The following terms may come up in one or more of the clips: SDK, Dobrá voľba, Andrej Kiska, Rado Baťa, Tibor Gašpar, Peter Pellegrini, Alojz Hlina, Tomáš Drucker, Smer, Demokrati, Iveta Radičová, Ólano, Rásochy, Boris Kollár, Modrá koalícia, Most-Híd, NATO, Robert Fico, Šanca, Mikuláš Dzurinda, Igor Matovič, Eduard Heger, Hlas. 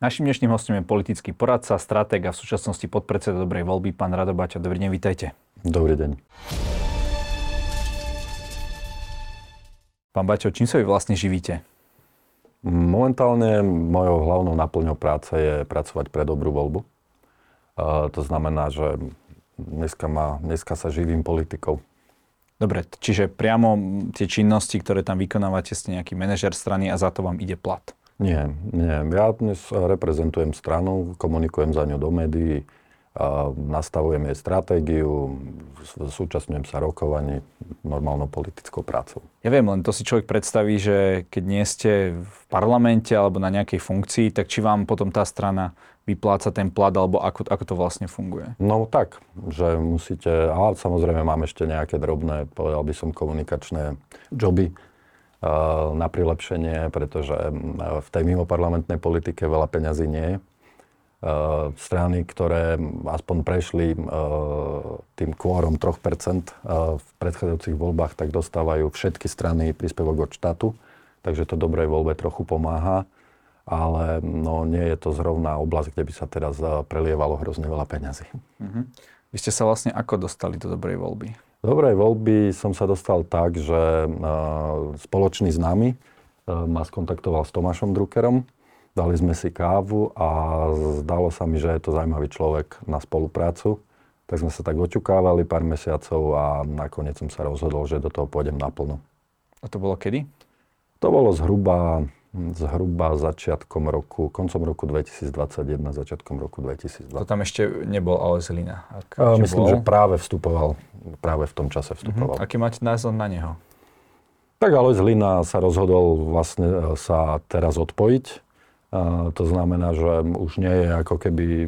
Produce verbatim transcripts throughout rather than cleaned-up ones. Našim dnešným hostom je politický poradca, stratég a v súčasnosti podpredseda Dobrej voľby, pán Rado Baťa. Dobrý deň, vítajte. Dobrý deň. Pán Baťo, čím sa vy vlastne živíte? Momentálne mojou hlavnou náplňou práce je pracovať pre Dobrú voľbu. Uh, to znamená, že dneska, ma, dneska sa živím politikou. Dobre, čiže priamo tie činnosti, ktoré tam vykonávate, ste nejaký manažer strany a za to vám ide plat? Nie, nie. Ja dnes reprezentujem stranu, komunikujem za ňu do médií, nastavujem jej stratégiu, súčasňujem sa rokovaní normálnou politickou prácou. Ja viem, len to si človek predstaví, že keď nie ste v parlamente alebo na nejakej funkcii, tak či vám potom tá strana vypláca ten plat, alebo ako, ako to vlastne funguje? No tak, že musíte, a samozrejme mám ešte nejaké drobné, povedal by som, komunikačné joby na prilepšenie, pretože v tej mimoparlamentnej politike veľa peňazí nie je. Strany, ktoré aspoň prešli tým kvórom tri percentá v predchádzajúcich voľbách, tak dostávajú všetky strany príspevok od štátu, takže to Dobrej voľbe trochu pomáha, ale no, nie je to zrovna oblasť, kde by sa teraz prelievalo hrozne veľa peňazí. Uh-huh. Vy ste sa vlastne ako dostali do Dobrej voľby? Dobrej voľby som sa dostal tak, že spoločný známy ma skontaktoval s Tomášom Druckerom. Dali sme si kávu a zdalo sa mi, že je to zaujímavý človek na spoluprácu. Tak sme sa tak oťukávali pár mesiacov a nakoniec som sa rozhodol, že do toho pôjdem naplno. A to bolo kedy? To bolo zhruba, zhruba začiatkom roku, koncom roku dvetisícdvadsaťjeden, začiatkom roku dvetisícdvadsať. To tam ešte nebol Alojz Hlina? Myslím, bol? Že práve vstupoval. Práve v tom čase vstupoval. Uh-huh. Aký máte názor na neho? Tak Alojz Hlina sa rozhodol vlastne sa teraz odpojiť. Uh, to znamená, že už nie je ako keby,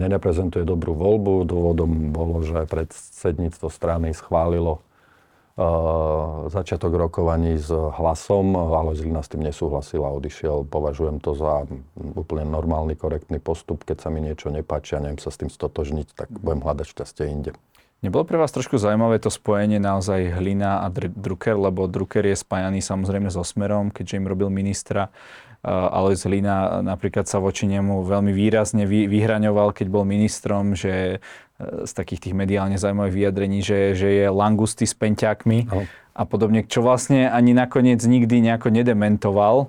nereprezentuje Dobrú voľbu. Dôvodom bolo, že predsedníctvo strany schválilo uh, začiatok rokovaní s Hlasom. Alojz Hlina s tým nesúhlasil a odišiel. Považujem to za úplne normálny, korektný postup. Keď sa mi niečo nepáči a neviem sa s tým stotožniť, tak budem hľadať šťastie inde. Nebolo pre vás trošku zaujímavé to spojenie naozaj Hlina a dr- Drucker, lebo Drucker je spájaný samozrejme so Smerom, keďže im robil ministra. Alojz Hlina napríklad sa voči nemu veľmi výrazne vy- vyhraňoval, keď bol ministrom, že z takých tých mediálne zaujímavých vyjadrení, že, že je langusty s penťákmi no. a podobne, čo vlastne ani nakoniec nikdy nejako nedementoval.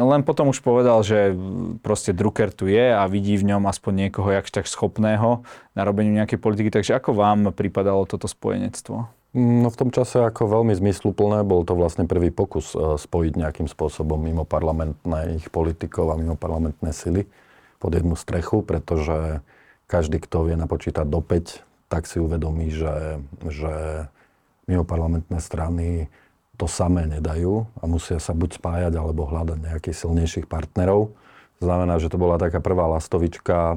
Len potom už povedal, že proste Drucker tu je a vidí v ňom aspoň niekoho jakž tak schopného na robeniu nejakej politiky. Takže ako vám pripadalo toto spojenectvo? No v tom čase ako veľmi zmysluplné. Bol to vlastne prvý pokus spojiť nejakým spôsobom mimoparlamentných politikov a mimoparlamentné sily pod jednu strechu, pretože každý, kto vie napočítať do päť, tak si uvedomí, že, že mimoparlamentné strany to samé nedajú a musia sa buď spájať, alebo hľadať nejakých silnejších partnerov. Znamená, že to bola taká prvá lastovička,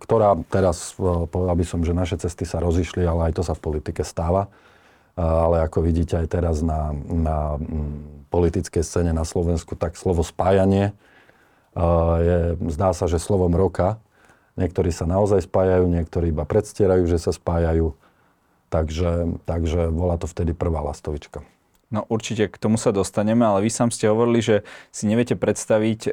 ktorá teraz, povedal by som, že naše cesty sa rozišli, ale aj to sa v politike stáva. Ale ako vidíte aj teraz na, na politickej scéne na Slovensku, tak slovo spájanie je, zdá sa, že slovom roka. Niektorí sa naozaj spájajú, niektorí iba predstierajú, že sa spájajú. Takže, takže bola to vtedy prvá lastovička. No určite k tomu sa dostaneme, ale vy sám ste hovorili, že si neviete predstaviť,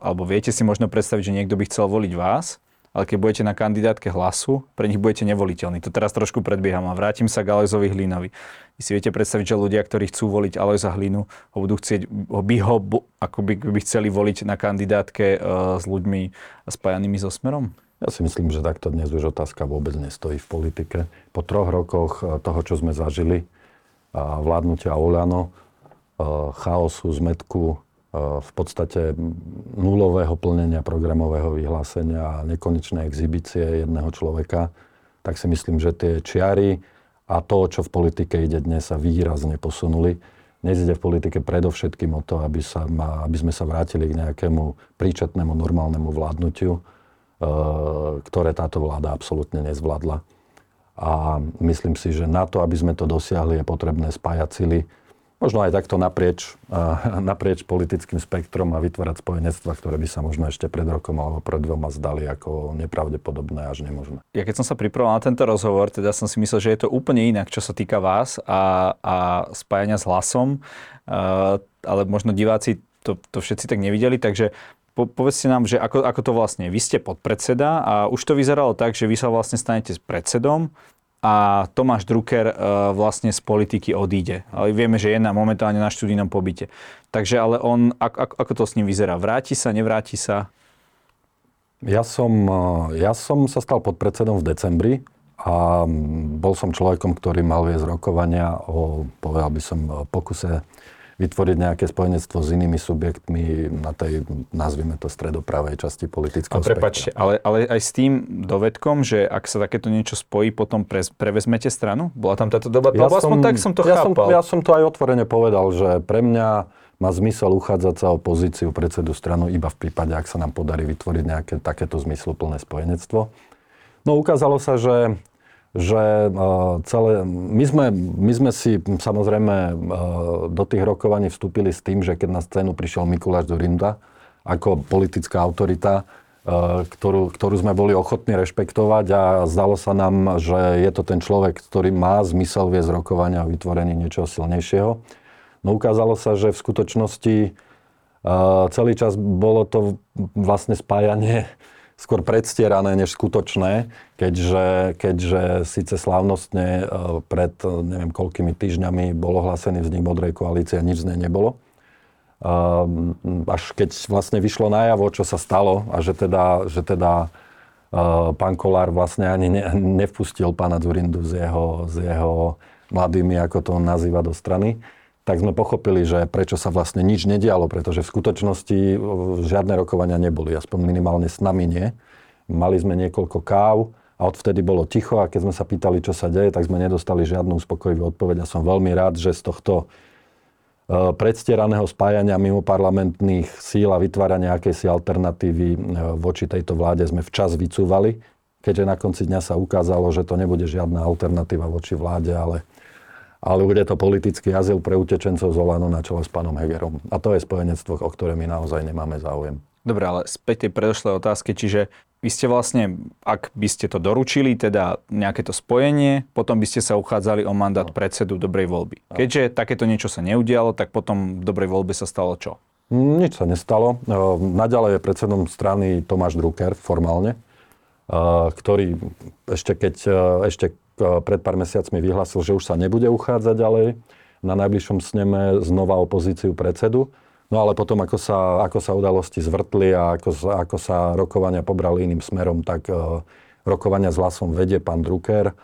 alebo viete si možno predstaviť, že niekto by chcel voliť vás, ale keď budete na kandidátke Hlasu, pre nich budete nevoliteľní. To teraz trošku predbieham a vrátim sa k Alojzovi Hlinovi. Vy si viete predstaviť, že ľudia, ktorí chcú voliť Alojza Hlinu, ho budú chcieť, by ho akoby by chceli voliť na kandidátke s ľuďmi spájanými so Smerom? Ja si myslím, že takto dnes už otázka vôbec nestojí v politike. Po troch rokoch toho, čo sme zažili, a vládnutia Ólano, chaosu, zmetku, v podstate nulového plnenia programového vyhlásenia a nekonečnej exhibície jedného človeka, tak si myslím, že tie čiary a to, čo v politike ide dnes, sa výrazne posunuli. Dnes ide v politike predovšetkým o to, aby, sa, aby sme sa vrátili k nejakému príčetnému, normálnemu vládnutiu, ktoré táto vláda absolútne nezvládla. A myslím si, že na to, aby sme to dosiahli, je potrebné spájať sily. Možno aj takto naprieč, naprieč politickým spektrom a vytvárať spojenectva, ktoré by sa možno ešte pred rokom alebo pred dvoma zdali ako nepravdepodobné až nemožné. Ja keď som sa pripravoval na tento rozhovor, teda som si myslel, že je to úplne inak, čo sa týka vás a, a spájania s Hlasom. Ale možno diváci to, to všetci tak nevideli, takže po, povedzte nám, že ako, ako to vlastne je. Vy ste podpredseda a už to vyzeralo tak, že vy sa vlastne stanete predsedom a Tomáš Drucker e, vlastne z politiky odíde. Ale vieme, že je na momentálne na študijnom pobyte. Takže ale on, ako, ako to s ním vyzerá? Vráti sa, nevráti sa? Ja som, ja som sa stal podpredsedom v decembri a bol som človekom, ktorý mal viesť rokovania o, povedal by som, pokuse vytvoriť nejaké spojenectvo s inými subjektmi na tej, nazvime to, stredopravej časti politického spektra. A prepáčte, ale, ale aj s tým dovedkom, že ak sa takéto niečo spojí, potom pre, prevezmete stranu? Bola tam táto doba? Ja som, tak som to ja chápal. Som, ja som to aj otvorene povedal, že pre mňa má zmysel uchádzať sa o pozíciu predsedu stranu iba v prípade, ak sa nám podarí vytvoriť nejaké takéto zmysluplné spojenectvo. No ukázalo sa, že že celé, my sme, my sme si samozrejme do tých rokovaní vstúpili s tým, že keď na scénu prišiel Mikuláš Dzurinda ako politická autorita, ktorú, ktorú sme boli ochotní rešpektovať a zdalo sa nám, že je to ten človek, ktorý má zmysel viesť rokovania o vytvorení niečoho silnejšieho. No ukázalo sa, že v skutočnosti celý čas bolo to vlastne spájanie skôr predstierané než skutočné, keďže, keďže síce slávnostne pred neviem koľkými týždňami bol ohlásený vznik Modrej koalície a nič z nej nebolo. Až keď vlastne vyšlo najavo, čo sa stalo a že teda, že teda pán Kollár vlastne ani ne, nevpustil pána Dzurindu s jeho, s jeho mladými, ako to on nazýva, do strany, tak sme pochopili, že prečo sa vlastne nič nedialo, pretože v skutočnosti žiadne rokovania neboli, aspoň minimálne s nami nie. Mali sme niekoľko káv a odvtedy bolo ticho a keď sme sa pýtali, čo sa deje, tak sme nedostali žiadnu uspokojivú odpoveď a som veľmi rád, že z tohto predstieraného spájania mimo parlamentných síl a vytvárania akejsi alternatívy voči tejto vláde sme včas vycúvali, keďže na konci dňa sa ukázalo, že to nebude žiadna alternatíva voči vláde, ale ale bude to politický azyl pre utečencov z Ólano na čele s pánom Hegerom. A to je spojenectvo, o ktoré my naozaj nemáme záujem. Dobre, ale späť tej predošlej otázky, čiže vy ste vlastne, ak by ste to doručili, teda nejaké to spojenie, potom by ste sa uchádzali o mandát no. predsedu Dobrej voľby. No. Keďže takéto niečo sa neudialo, tak potom v Dobrej voľbe sa stalo čo? Nič sa nestalo. Naďalej je predsedom strany Tomáš Drucker formálne, ktorý ešte keď ešte pred pár mesiacmi vyhlásil, že už sa nebude uchádzať ďalej na najbližšom sneme znova o pozíciu predsedu. No ale potom, ako sa, ako sa udalosti zvrtli a ako, ako sa rokovania pobrali iným smerom, tak uh, rokovania s Hlasom vedie pán Drucker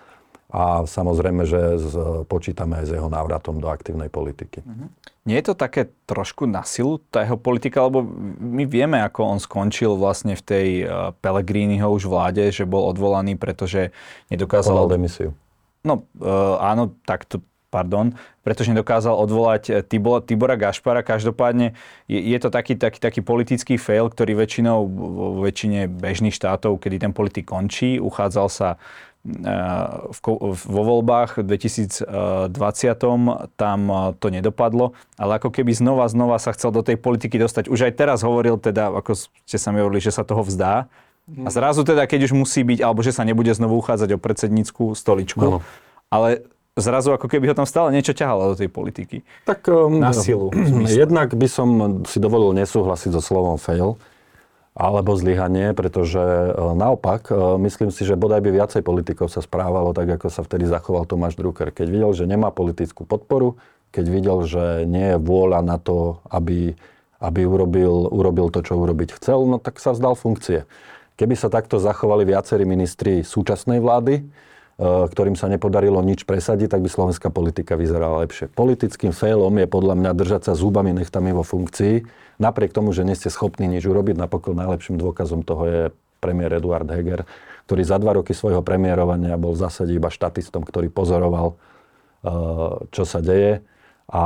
a samozrejme, že z, počítame aj s jeho návratom do aktívnej politiky. Mhm. Nie je to také trošku na silu, tá jeho politika, lebo my vieme, ako on skončil vlastne v tej uh, Pellegriniho už vláde, že bol odvolaný, pretože nedokázal... Podal demisiu. No uh, áno, tak to... pardon, pretože nedokázal odvolať Tibora, Tibora Gašpara. Každopádne je, je to taký, taký, taký politický fail, ktorý väčšinou vo väčšine bežných štátov, kedy ten politik končí, uchádzal sa uh, v, vo voľbách v dvetisícdvadsať. Tam to nedopadlo, ale ako keby znova, znova sa chcel do tej politiky dostať. Už aj teraz hovoril teda, ako ste sami hovorili, že sa toho vzdá. A zrazu teda, keď už musí byť, alebo že sa nebude znovu uchádzať o predsednícku stoličku. No. Ale zrazu ako keby ho tam stále niečo ťahalo do tej politiky. Tak um, na silu. Jednak by som si dovolil nesúhlasiť so slovom fail alebo zlyhanie, pretože naopak myslím si, že bodaj by viacej politikov sa správalo tak, ako sa vtedy zachoval Tomáš Drucker. Keď videl, že nemá politickú podporu, keď videl, že nie je vôľa na to, aby, aby urobil, urobil to, čo urobiť chcel, no tak sa vzdal funkcie. Keby sa takto zachovali viacerí ministri súčasnej vlády, ktorým sa nepodarilo nič presadiť, tak by slovenská politika vyzerala lepšie. Politickým failom je podľa mňa držať sa zúbami nechtami vo funkcii, napriek tomu, že nie ste schopní nič urobiť. Napokon najlepším dôkazom toho je premiér Eduard Heger, ktorý za dva roky svojho premiérovania bol v zásade iba štatistom, ktorý pozoroval, čo sa deje a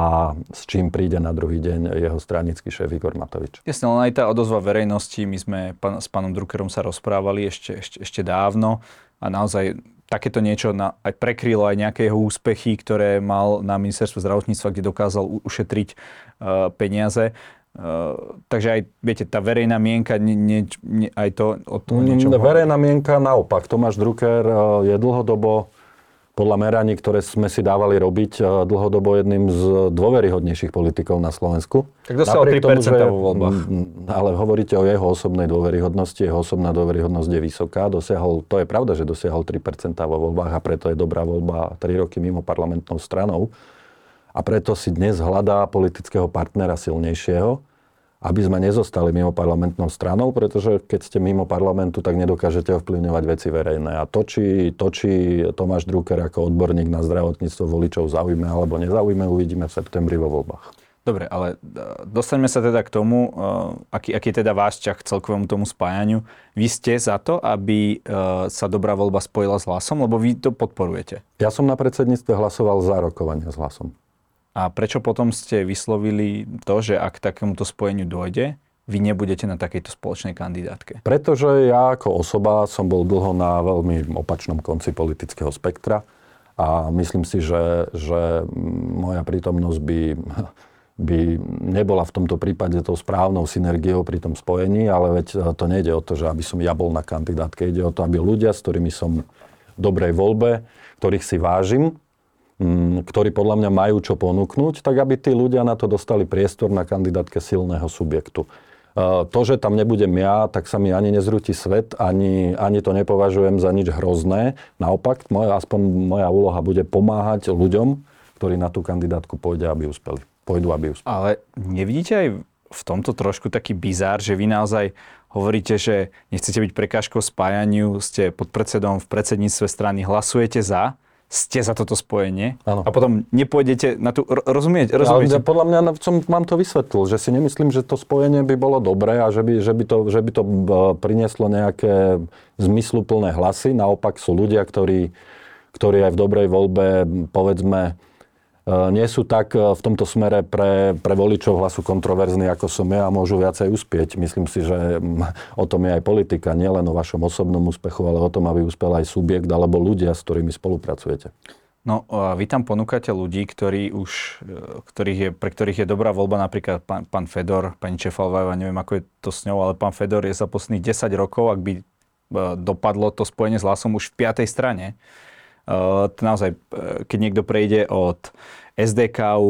s čím príde na druhý deň jeho stranický šéf Igor Matovič. Jasne, len aj tá odozva verejnosti, my sme s pánom Druckerom sa rozprávali ešte, ešte, ešte dávno a naozaj takéto niečo na, aj prekrylo aj nejaké jeho úspechy, ktoré mal na ministerstve zdravotníctva, kde dokázal ušetriť uh, peniaze. Uh, takže aj, viete, tá verejná mienka, nie, nie, nie, aj to od toho niečo... Verejná mienka naopak. Tomáš Drucker je dlhodobo podľa meraní, ktoré sme si dávali robiť, dlhodobo jedným z dôveryhodnejších politikov na Slovensku. Tak dosiahol tri percentá vo voľbách. Ale hovoríte o jeho osobnej dôveryhodnosti, jeho osobná dôveryhodnosť je vysoká. Dosiahol, to je pravda, že dosiahol tri percentá vo voľbách a preto je Dobrá voľba tri roky mimo parlamentnou stranou. A preto si dnes hľadá politického partnera silnejšieho, aby sme nezostali mimo parlamentnou stranou, pretože keď ste mimo parlamentu, tak nedokážete ovplyvňovať veci verejné. A to, či, to, či Tomáš Drucker ako odborník na zdravotníctvo voličov zaujíme alebo nezaujíme, uvidíme v septembri vo voľbách. Dobre, ale dostaňme sa teda k tomu, aký, aký je teda váš ťah k celkovému tomu spájaniu. Vy ste za to, aby sa Dobrá voľba spojila s Hlasom, lebo vy to podporujete? Ja som na predsedníctve hlasoval za rokovanie s Hlasom. A prečo potom ste vyslovili to, že ak takémuto spojeniu dôjde, vy nebudete na takejto spoločnej kandidátke? Pretože ja ako osoba som bol dlho na veľmi opačnom konci politického spektra a myslím si, že, že moja prítomnosť by, by nebola v tomto prípade tou správnou synergiou pri tom spojení, ale veď to nejde o to, že aby som ja bol na kandidátke, ide o to, aby ľudia, s ktorými som v dobrej voľbe, ktorých si vážim, ktorí podľa mňa majú čo ponúknuť, tak aby tí ľudia na to dostali priestor na kandidátke silného subjektu. To, že tam nebudem ja, tak sa mi ani nezrúti svet, ani, ani to nepovažujem za nič hrozné. Naopak, moja, aspoň moja úloha bude pomáhať ľuďom, ktorí na tú kandidátku pôjde, aby uspeli. Pôjdu, aby uspeli. Ale nevidíte aj v tomto trošku taký bizár, že vy naozaj hovoríte, že nechcete byť prekážkou spájaniu, ste podpredsedom v predsedníctve strany, hlasujete za... ste za toto spojenie, ano. A potom nepôjdete na tú... Rozumiete? rozumiete? Ale podľa mňa som vám to vysvetlil, že si nemyslím, že to spojenie by bolo dobré a že by, že by to, že by to prinieslo nejaké zmysluplné hlasy. Naopak sú ľudia, ktorí, ktorí aj v dobrej voľbe, povedzme, nie sú tak v tomto smere pre, pre voličov Hlasu kontroverzní, ako som ja, a môžu viacej uspieť. Myslím si, že o tom je aj politika, nielen o vašom osobnom úspechu, ale o tom, aby uspel aj subjekt alebo ľudia, s ktorými spolupracujete. No, vy tam ponúkate ľudí, ktorí už, ktorých je, pre ktorých je dobrá voľba, napríklad pán, pán Fedor, pani Čefalová, neviem, ako je to s ňou, ale pán Fedor je za posledných desať rokov, ak by dopadlo to spojenie s Hlasom už v piatej strane. Uh, naozaj, keď niekto prejde od es dé ká, uh,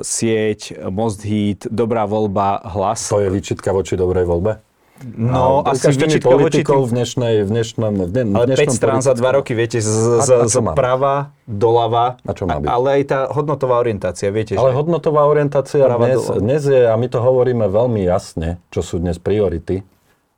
sieť, Most-Híd, Dobrá voľba, Hlas. To je výčitka voči dobrej voľbe? No, no asi výčitka voči tým... v dnešnej, v dnešnom, v dnešnom, ale päť strán za dva roky, viete, z, z, z prava doľava, ale aj tá hodnotová orientácia, viete. Ale že... hodnotová orientácia dnes, dnes je, a my to hovoríme veľmi jasne, čo sú dnes priority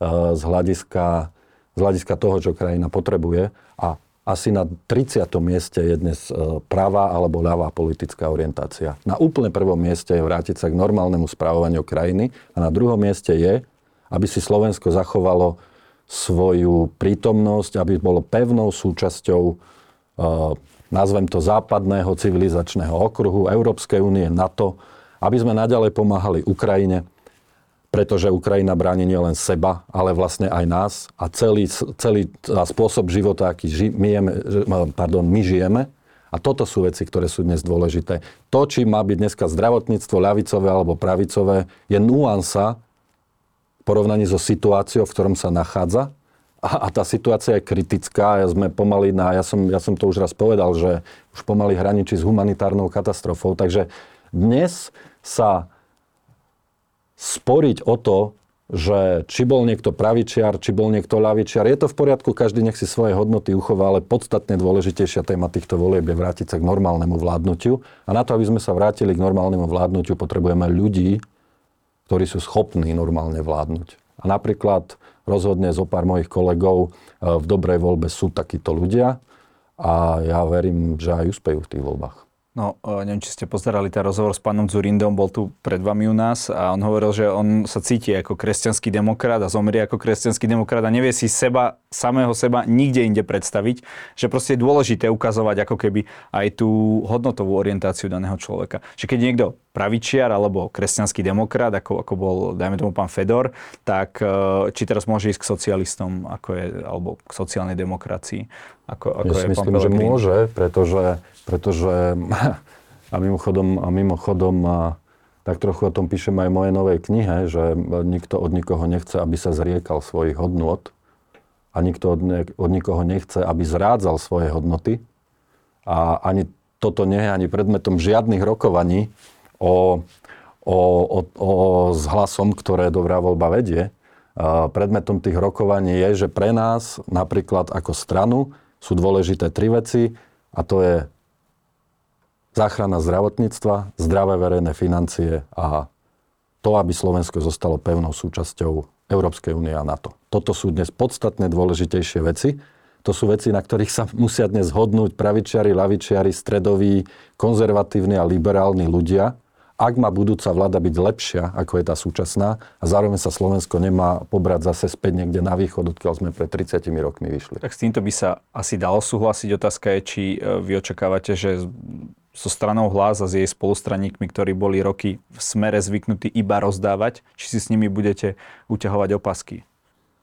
uh, z hľadiska, z hľadiska toho, čo krajina potrebuje, a asi na tridsiatom mieste je dnes pravá alebo ľavá politická orientácia. Na úplne prvom mieste je vrátiť sa k normálnemu správovaniu krajiny a na druhom mieste je, aby si Slovensko zachovalo svoju prítomnosť, aby bolo pevnou súčasťou, e, nazvem to, západného civilizačného okruhu, Európskej únie, NATO, aby sme naďalej pomáhali Ukrajine, pretože Ukrajina bráni nielen seba, ale vlastne aj nás a celý, celý spôsob života, aký ži, my, jeme, pardon, my žijeme. A toto sú veci, ktoré sú dnes dôležité. To, či má byť dneska zdravotníctvo ľavicové alebo pravicové, je nuansa v porovnaní so situáciou, v ktorom sa nachádza. A, a tá situácia je kritická. Ja, sme pomaly na, ja, som, ja som to už raz povedal, že už pomaly hraničí s humanitárnou katastrofou. Takže dnes sa... sporiť o to, že či bol niekto pravičiar, či bol niekto ľavičiar, je to v poriadku, každý nech si svoje hodnoty uchová, ale podstatne dôležitejšia téma týchto volieb je vrátiť sa k normálnemu vládnutiu. A na to, aby sme sa vrátili k normálnemu vládnutiu, potrebujeme ľudí, ktorí sú schopní normálne vládnuť. A napríklad rozhodne zo pár mojich kolegov v dobrej voľbe sú takíto ľudia a ja verím, že aj uspejú v tých voľbách. No, neviem, či ste pozerali ten rozhovor s pánom Dzurindom, bol tu pred vami u nás a on hovoril, že on sa cíti ako kresťanský demokrat a zomrie ako kresťanský demokrat a nevie si seba, samého seba nikde inde predstaviť, že proste je dôležité ukazovať ako keby aj tú hodnotovú orientáciu daného človeka. Že keď niekto pravičiar alebo kresťanský demokrat, ako, ako bol, dajme tomu, pán Fedor, tak či teraz môže ísť k socialistom, ako je, alebo k sociálnej demokracii, ako, ako ja je myslím, pán Pellegrini? Že môže, pretože, pretože a mimochodom, a mimochodom a tak trochu o tom píšem aj v mojej novej knihe, že nikto od nikoho nechce, aby sa zriekal svojich hodnôt a nikto od, ne, od nikoho nechce, aby zrádzal svoje hodnoty, A ani toto nie je ani predmetom žiadnych rokovaní o, o, o, o s Hlasom, ktoré Dobrá voľba vedie. Predmetom tých rokovaní je, že pre nás napríklad ako stranu sú dôležité tri veci a to je záchrana zdravotníctva, zdravé verejné financie a to, aby Slovensko zostalo pevnou súčasťou Európskej únie a NATO. Toto sú dnes podstatne dôležitejšie veci. To sú veci, na ktorých sa musia dnes zhodnúť pravičiari, ľavičiari, stredoví, konzervatívni a liberálni ľudia, ak má budúca vláda byť lepšia, ako je tá súčasná, a zároveň sa Slovensko nemá pobrať zase späť niekde na východ, odkiaľ sme pred tridsiatimi rokmi vyšli. Tak s týmto by sa asi dalo súhlasiť. Otázka je, či vy očakávate, že so stranou Hlas a s jej spolustraníkmi, ktorí boli roky v Smere zvyknutí iba rozdávať, či si s nimi budete uťahovať opasky?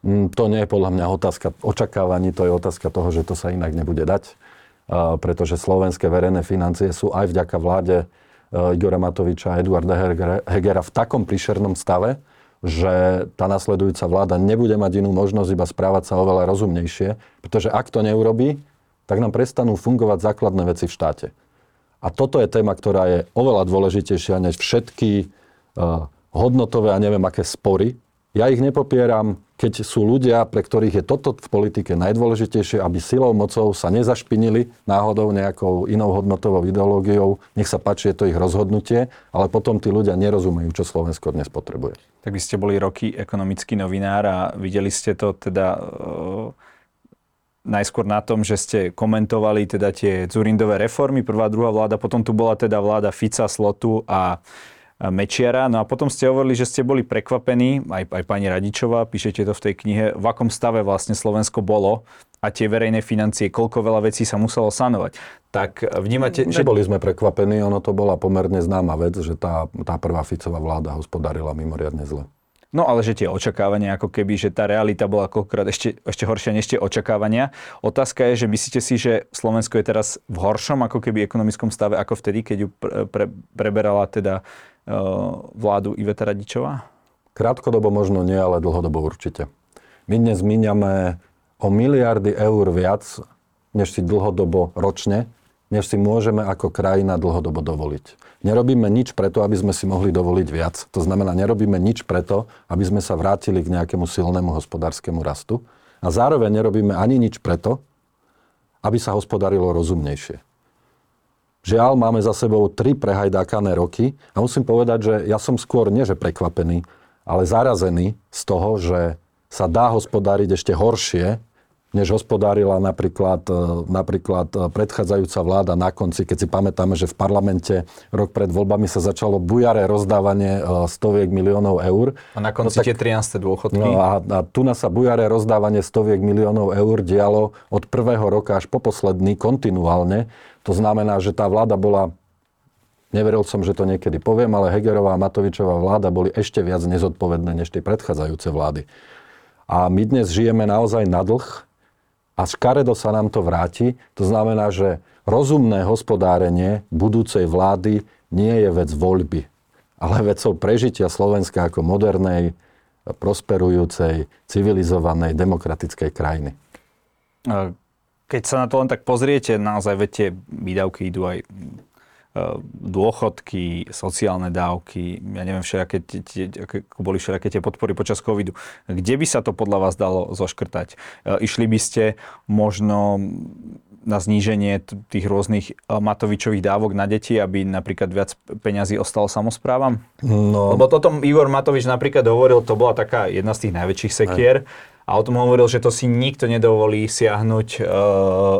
Mm, to nie je podľa mňa otázka očakávaní, to je otázka toho, že to sa inak nebude dať, uh, pretože slovenské verejné financie sú aj vďaka vláde Igora Matoviča a Eduarda Hegera v takom príšernom stave, že tá nasledujúca vláda nebude mať inú možnosť iba správať sa oveľa rozumnejšie, pretože ak to neurobí, tak nám prestanú fungovať základné veci v štáte. A toto je téma, ktorá je oveľa dôležitejšia než všetky uh, hodnotové a neviem aké spory. Ja ich nepopieram, keď sú ľudia, pre ktorých je toto v politike najdôležitejšie, aby silou mocou sa nezašpinili náhodou nejakou inou hodnotovou ideológiou. Nech sa páči, je to ich rozhodnutie, ale potom tí ľudia nerozumejú, čo Slovensko dnes potrebuje. Tak vy ste boli roky ekonomický novinár a videli ste to teda e, najskôr na tom, že ste komentovali teda tie Dzurindové reformy, prvá, druhá vláda, potom tu bola teda vláda Fica, Slotu a Mečiara. No a potom ste hovorili, že ste boli prekvapení, aj, aj pani Radičová, píšete to v tej knihe, v akom stave vlastne Slovensko bolo a tie verejné financie, koľko veľa vecí sa muselo sanovať. Tak vnímate... Neboli sme prekvapení, ono to bola pomerne známa vec, že tá, tá prvá Ficová vláda hospodárila mimoriadne zle. No ale že tie očakávania, ako keby, že tá realita bola koľkokrát ešte, ešte horšia než tie očakávania. Otázka je, že myslíte si, že Slovensko je teraz v horšom ako keby ekonomickom stave ako vtedy, keď ju pre, pre, preberala teda vládu Iveta Radičová? Krátkodobo možno nie, ale dlhodobo určite. My dnes míňame o miliardy eur viac, než si dlhodobo ročne, než si môžeme ako krajina dlhodobo dovoliť. Nerobíme nič preto, aby sme si mohli dovoliť viac. To znamená, nerobíme nič preto, aby sme sa vrátili k nejakému silnému hospodárskemu rastu. A zároveň nerobíme ani nič preto, aby sa hospodarilo rozumnejšie. Žiaľ, máme za sebou tri prehajdákané roky a musím povedať, že ja som skôr nie že prekvapený, ale zarazený z toho, že sa dá hospodáriť ešte horšie, než hospodárila napríklad, napríklad predchádzajúca vláda na konci, keď si pamätáme, že v parlamente rok pred voľbami sa začalo bujaré rozdávanie stoviek miliónov eur. A na konci no, tak, tie trináste dôchodky. No a, a tu na sa bujaré rozdávanie stoviek miliónov eur dialo od prvého roka až po posledný kontinuálne. To znamená, že tá vláda bola, neveril som, že to niekedy poviem, ale Hegerová a Matovičová vláda boli ešte viac nezodpovedné než tie predchádzajúce vlády. A my dnes žijeme naozaj na dlh, a škaredo sa nám to vráti. To znamená, že rozumné hospodárenie budúcej vlády nie je vec voľby, ale vecou prežitia Slovenska ako modernej, prosperujúcej, civilizovanej, demokratickej krajiny. Keď sa na to len tak pozriete, naozaj tie výdavky idú aj dôchodky, sociálne dávky, ja neviem, všelijaké boli všelijaké tie podpory počas covidu. Kde by sa to podľa vás dalo zoškrtať? Išli by ste možno na zníženie tých rôznych Matovičových dávok na deti, aby napríklad viac peňazí ostalo samosprávam? No. Lebo toto Igor Matovič napríklad hovoril, to bola taká jedna z tých najväčších sekier. Aj. A o tom hovoril, že to si nikto nedovolí siahnuť e,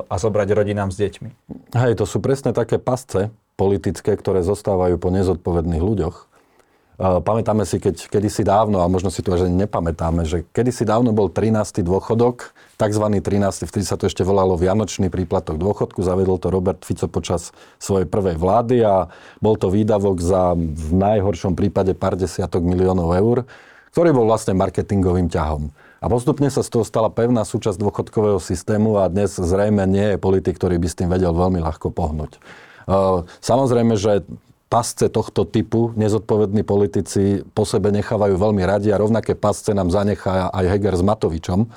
a zobrať rodinám s deťmi. Hej, to sú presne také pasce politické, ktoré zostávajú po nezodpovedných ľuďoch. E, pamätáme si, keď kedysi dávno, a možno si to až nepamätáme, že kedysi dávno bol trinásty dôchodok, takzvaný trinásty, vtedy sa to ešte volalo vianočný príplatok dôchodku, zavedol to Robert Fico počas svojej prvej vlády a bol to výdavok za v najhoršom prípade pár desiatok miliónov eur, ktorý bol vlastne marketingovým ťahom. A postupne sa z toho stala pevná súčasť dôchodkového systému a dnes zrejme nie je politik, ktorý by s tým vedel veľmi ľahko pohnúť. Samozrejme, že pasce tohto typu nezodpovední politici po sebe nechávajú veľmi radi a rovnaké pasce nám zanechá aj Heger s Matovičom.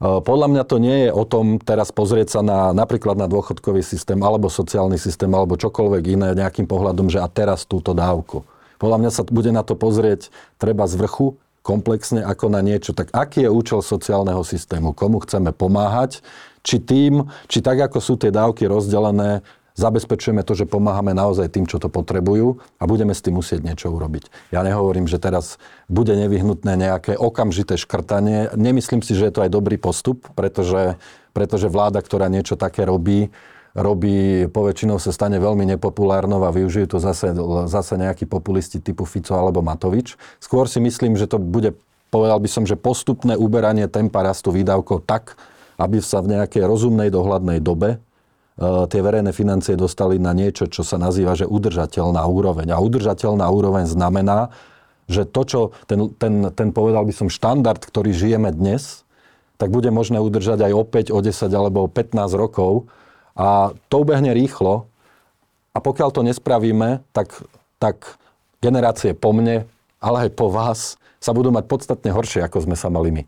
Podľa mňa to nie je o tom teraz pozrieť sa na, napríklad na dôchodkový systém, alebo sociálny systém, alebo čokoľvek iné nejakým pohľadom, že a teraz túto dávku. Podľa mňa sa bude na to pozrieť treba z vrchu, komplexne ako na niečo. Tak aký je účel sociálneho systému? Komu chceme pomáhať? Či tým, či tak, ako sú tie dávky rozdelené, zabezpečujeme to, že pomáhame naozaj tým, čo to potrebujú a budeme s tým musieť niečo urobiť. Ja nehovorím, že teraz bude nevyhnutné nejaké okamžité škrtanie. Nemyslím si, že je to aj dobrý postup, pretože, pretože vláda, ktorá niečo také robí, robí, poväčšinou sa stane veľmi nepopulárnou a využijú to zase, zase nejakí populisti typu Fico alebo Matovič. Skôr si myslím, že to bude, povedal by som, že postupné uberanie tempa rastu výdavkov tak, aby sa v nejakej rozumnej dohľadnej dobe tie verejné financie dostali na niečo, čo sa nazýva, že udržateľná úroveň. A udržateľná úroveň znamená, že to, čo ten, ten, ten povedal by som štandard, ktorý žijeme dnes, tak bude možné udržať aj o päť, o desať alebo o pätnásť rokov a to ubehne rýchlo a pokiaľ to nespravíme, tak, tak generácie po mne, ale aj po vás sa budú mať podstatne horšie, ako sme sa mali my.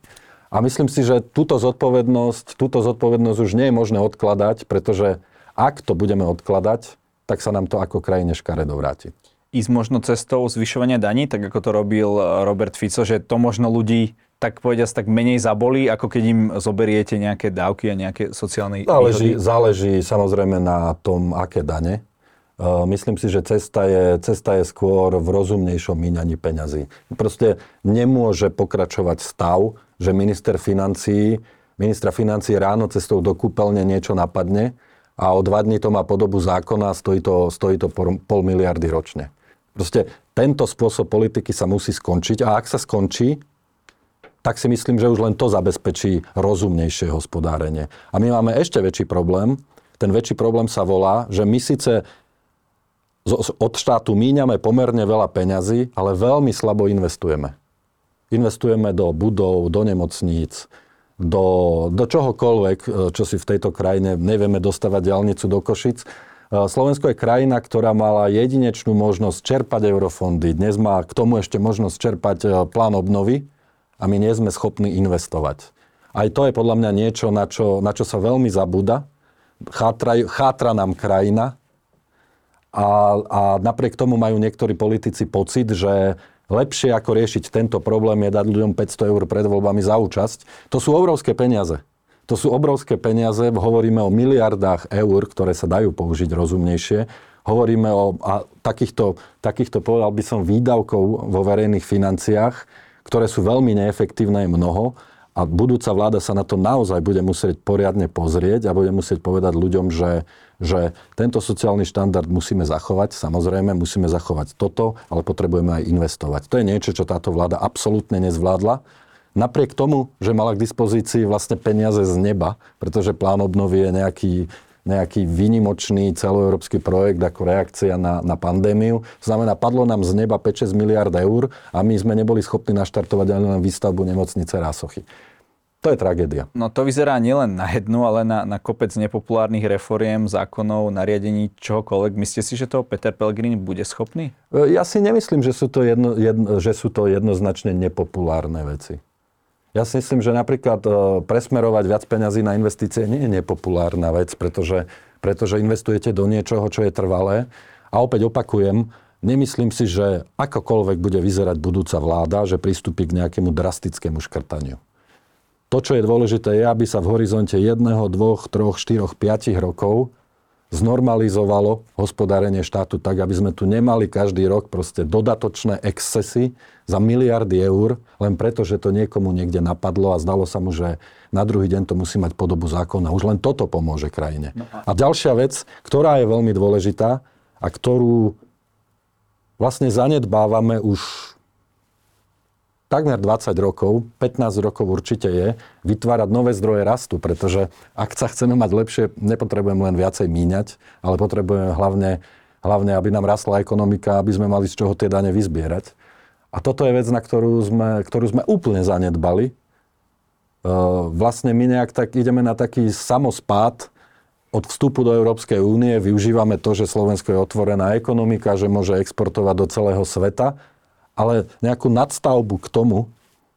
A myslím si, že túto zodpovednosť, túto zodpovednosť už nie je možné odkladať, pretože ak to budeme odkladať, tak sa nám to ako krajine škaredo vráti. Ísť možno cestou zvyšovania daní, tak ako to robil Robert Fico, že to možno ľudí, tak povediať, tak menej zabolí, ako keď im zoberiete nejaké dávky a nejaké sociálne výhody? Záleží samozrejme na tom, aké dane. Myslím si, že cesta je, cesta je skôr v rozumnejšom míňaní peňazí. Proste nemôže pokračovať stav, že minister financií, ministra financií ráno cestou do kúpeľne niečo napadne a o dva dní to má podobu zákona a stojí to, stojí to pol miliardy ročne. Proste tento spôsob politiky sa musí skončiť a ak sa skončí, tak si myslím, že už len to zabezpečí rozumnejšie hospodárenie. A my máme ešte väčší problém. Ten väčší problém sa volá, že my síce od štátu míňame pomerne veľa peňazí, ale veľmi slabo investujeme. Investujeme do budov, do nemocníc, do, do čohokoľvek, čo si v tejto krajine nevieme dostavať diaľnicu do Košic. Slovensko je krajina, ktorá mala jedinečnú možnosť čerpať eurofondy. Dnes má k tomu ešte možnosť čerpať plán obnovy a my nie sme schopní investovať. Aj to je podľa mňa niečo, na čo, na čo sa veľmi zabúda. Chátra, chátra nám krajina, A, a napriek tomu majú niektorí politici pocit, že lepšie ako riešiť tento problém je dať ľuďom päťsto eur pred voľbami za účasť. To sú obrovské peniaze. To sú obrovské peniaze. Hovoríme o miliardách eur, ktoré sa dajú použiť rozumnejšie. Hovoríme o a takýchto, takýchto, povedal by som, výdavkov vo verejných financiách, ktoré sú veľmi neefektívne, mnoho. A budúca vláda sa na to naozaj bude musieť poriadne pozrieť a bude musieť povedať ľuďom, že, že tento sociálny štandard musíme zachovať. Samozrejme, musíme zachovať toto, ale potrebujeme aj investovať. To je niečo, čo táto vláda absolútne nezvládla. Napriek tomu, že mala k dispozícii vlastne peniaze z neba, pretože plán obnovy je nejaký, nejaký výnimočný celoeurópsky projekt ako reakcia na, na pandémiu. Znamená, padlo nám z neba päť až šesť miliárd eur a my sme neboli schopní naštartovať ani len výstavbu nemocnice Rásochy. To je tragédia. No to vyzerá nielen na jednu, ale na, na kopec nepopulárnych reforiem, zákonov, nariadení, čohokoľvek. Myslíte si, že toho Peter Pellegrini bude schopný? Ja si nemyslím, že sú to, jedno, jedno, že sú to jednoznačne nepopulárne veci. Ja si myslím, že napríklad presmerovať viac peňazí na investície nie je nepopulárna vec, pretože, pretože investujete do niečoho, čo je trvalé. A opäť opakujem, nemyslím si, že akokoľvek bude vyzerať budúca vláda, že pristúpi k nejakému drastickému škrtaniu. To, čo je dôležité, je, aby sa v horizonte jeden, dva, tri, štyri, päť rokov znormalizovalo hospodárenie štátu tak, aby sme tu nemali každý rok proste dodatočné excesy za miliardy eur, len preto, že to niekomu niekde napadlo a zdalo sa mu, že na druhý deň to musí mať podobu zákona. Už len toto pomôže krajine. A ďalšia vec, ktorá je veľmi dôležitá a ktorú vlastne zanedbávame už takmer dvadsať rokov, pätnásť rokov určite je, vytvárať nové zdroje rastu, pretože ak sa chceme mať lepšie, nepotrebujeme len viacej míňať, ale potrebujeme hlavne, hlavne, aby nám rastla ekonomika, aby sme mali z čoho tie dane vyzbierať. A toto je vec, na ktorú sme, ktorú sme úplne zanedbali. Vlastne my nejak tak ideme na taký samospád od vstupu do Európskej únie, využívame to, že Slovensko je otvorená ekonomika, že môže exportovať do celého sveta, ale nejakú nadstavbu k tomu,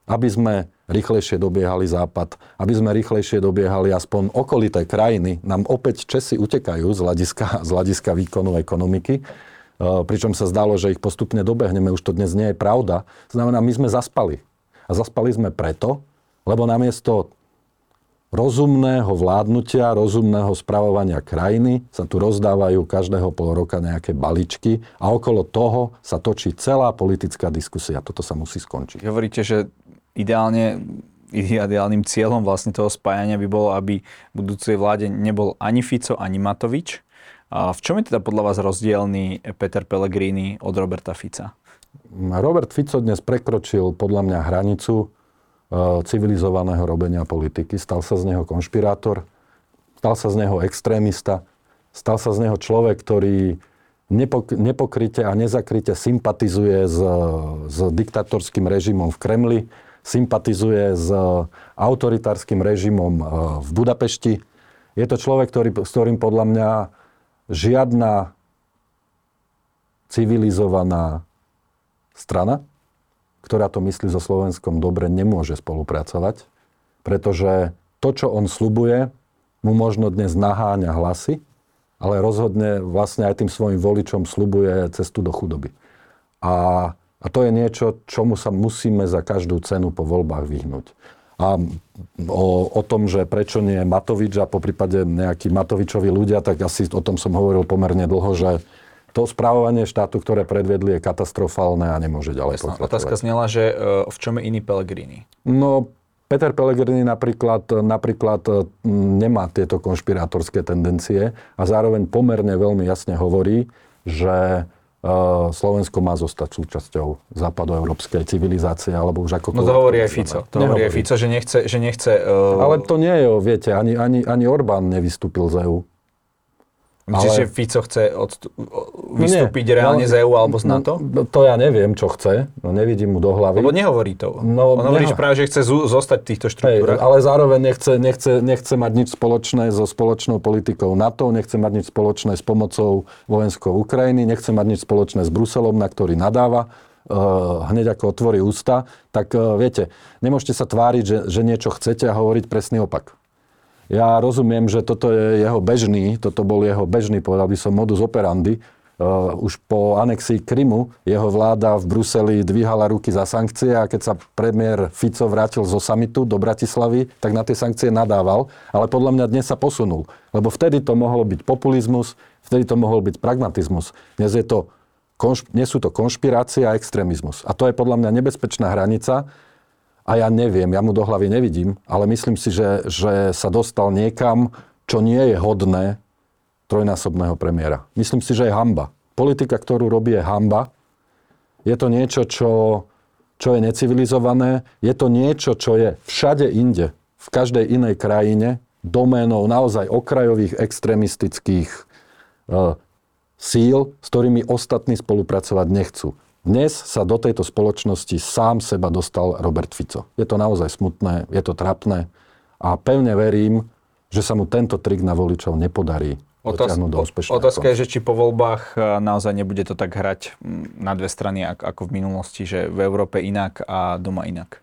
aby sme rýchlejšie dobiehali Západ, aby sme rýchlejšie dobiehali aspoň okolité krajiny. Nám opäť Česi utekajú z hľadiska, z hľadiska výkonu ekonomiky, pričom sa zdalo, že ich postupne dobehneme, už to dnes nie je pravda. Znamená, my sme zaspali. A zaspali sme preto, lebo namiesto rozumného vládnutia, rozumného spravovania krajiny sa tu rozdávajú každého pol roka nejaké balíčky a okolo toho sa točí celá politická diskusia. Toto sa musí skončiť. Hovoríte, že ideálne... ideálnym cieľom vlastne toho spájania by bolo, aby v budúcej vláde nebol ani Fico, ani Matovič. A v čom je teda podľa vás rozdielný Peter Pellegrini od Roberta Fica? Robert Fico dnes prekročil podľa mňa hranicu civilizovaného robenia politiky. Stal sa z neho konšpirátor, stal sa z neho extrémista, stal sa z neho človek, ktorý nepokryte a nezakryte sympatizuje s, s diktatorským režimom v Kremli, sympatizuje s autoritárskym režimom v Budapešti. Je to človek, ktorý, s ktorým podľa mňa žiadna civilizovaná strana, ktorá to myslí so Slovenskom dobre, nemôže spolupracovať, pretože to, čo on sľubuje, mu možno dnes naháňa hlasy, ale rozhodne vlastne aj tým svojim voličom sľubuje cestu do chudoby. A, a to je niečo, čomu sa musíme za každú cenu po voľbách vyhnúť. A o, o tom, že prečo nie Matovič a poprípade nejakí Matovičovi ľudia, tak asi o tom som hovoril pomerne dlho, že to správovanie štátu, ktoré predvedli, je katastrofálne a nemôže ďalej pokračovať. Otázka znela, že v čom je iný Pellegrini? No, Peter Pellegrini napríklad, napríklad nemá tieto konšpirátorské tendencie a zároveň pomerne veľmi jasne hovorí, že Slovensko má zostať súčasťou západoeurópskej civilizácie, alebo už ako... No to hovorí aj Fico. To hovorí aj Fico, že nechce... Že nechce uh... Ale to nie je, viete, ani, ani, ani Orbán nevystúpil z é ú. Myslíte, že Fico chce odstup- vystúpiť nie, reálne no, z é ú alebo z NATO? No, to ja neviem, čo chce. No, nevidím mu do hlavy. Lebo nehovorí to. No, on hovorí, že práve, že chce z- zostať v týchto štruktúrach. Ale zároveň nechce, nechce, nechce mať nič spoločné so spoločnou politikou NATO, nechce mať nič spoločné s pomocou vojenskou Ukrajiny, nechce mať nič spoločné s Bruselom, na ktorý nadáva. Hneď ako otvorí ústa. Tak viete, nemôžete sa tváriť, že, že niečo chcete a hovoriť presný opak. Ja rozumiem, že toto je jeho bežný, toto bol jeho bežný, povedal by som, modus operandi. Uh, už po anexii Krymu jeho vláda v Bruseli dvíhala ruky za sankcie a keď sa premiér Fico vrátil zo samitu do Bratislavy, tak na tie sankcie nadával. Ale podľa mňa dnes sa posunul. Lebo vtedy to mohol byť populizmus, vtedy to mohol byť pragmatizmus. Dnes je to, konšp- dnes sú to konšpirácie a extrémizmus. A to je podľa mňa nebezpečná hranica. A ja neviem, ja mu do hlavy nevidím, ale myslím si, že, že sa dostal niekam, čo nie je hodné trojnásobného premiéra. Myslím si, že je hanba. Politika, ktorú robí, je hanba. Je to niečo, čo, čo je necivilizované. Je to niečo, čo je všade inde, v každej inej krajine, doménou naozaj okrajových extrémistických e, síl, s ktorými ostatní spolupracovať nechcú. Dnes sa do tejto spoločnosti sám seba dostal Robert Fico. Je to naozaj smutné, je to trápne a pevne verím, že sa mu tento trik na voličov nepodarí dotiahnuť do úspešného. Otázka je, že či po voľbách naozaj nebude to tak hrať na dve strany, ako v minulosti, že v Európe inak a doma inak.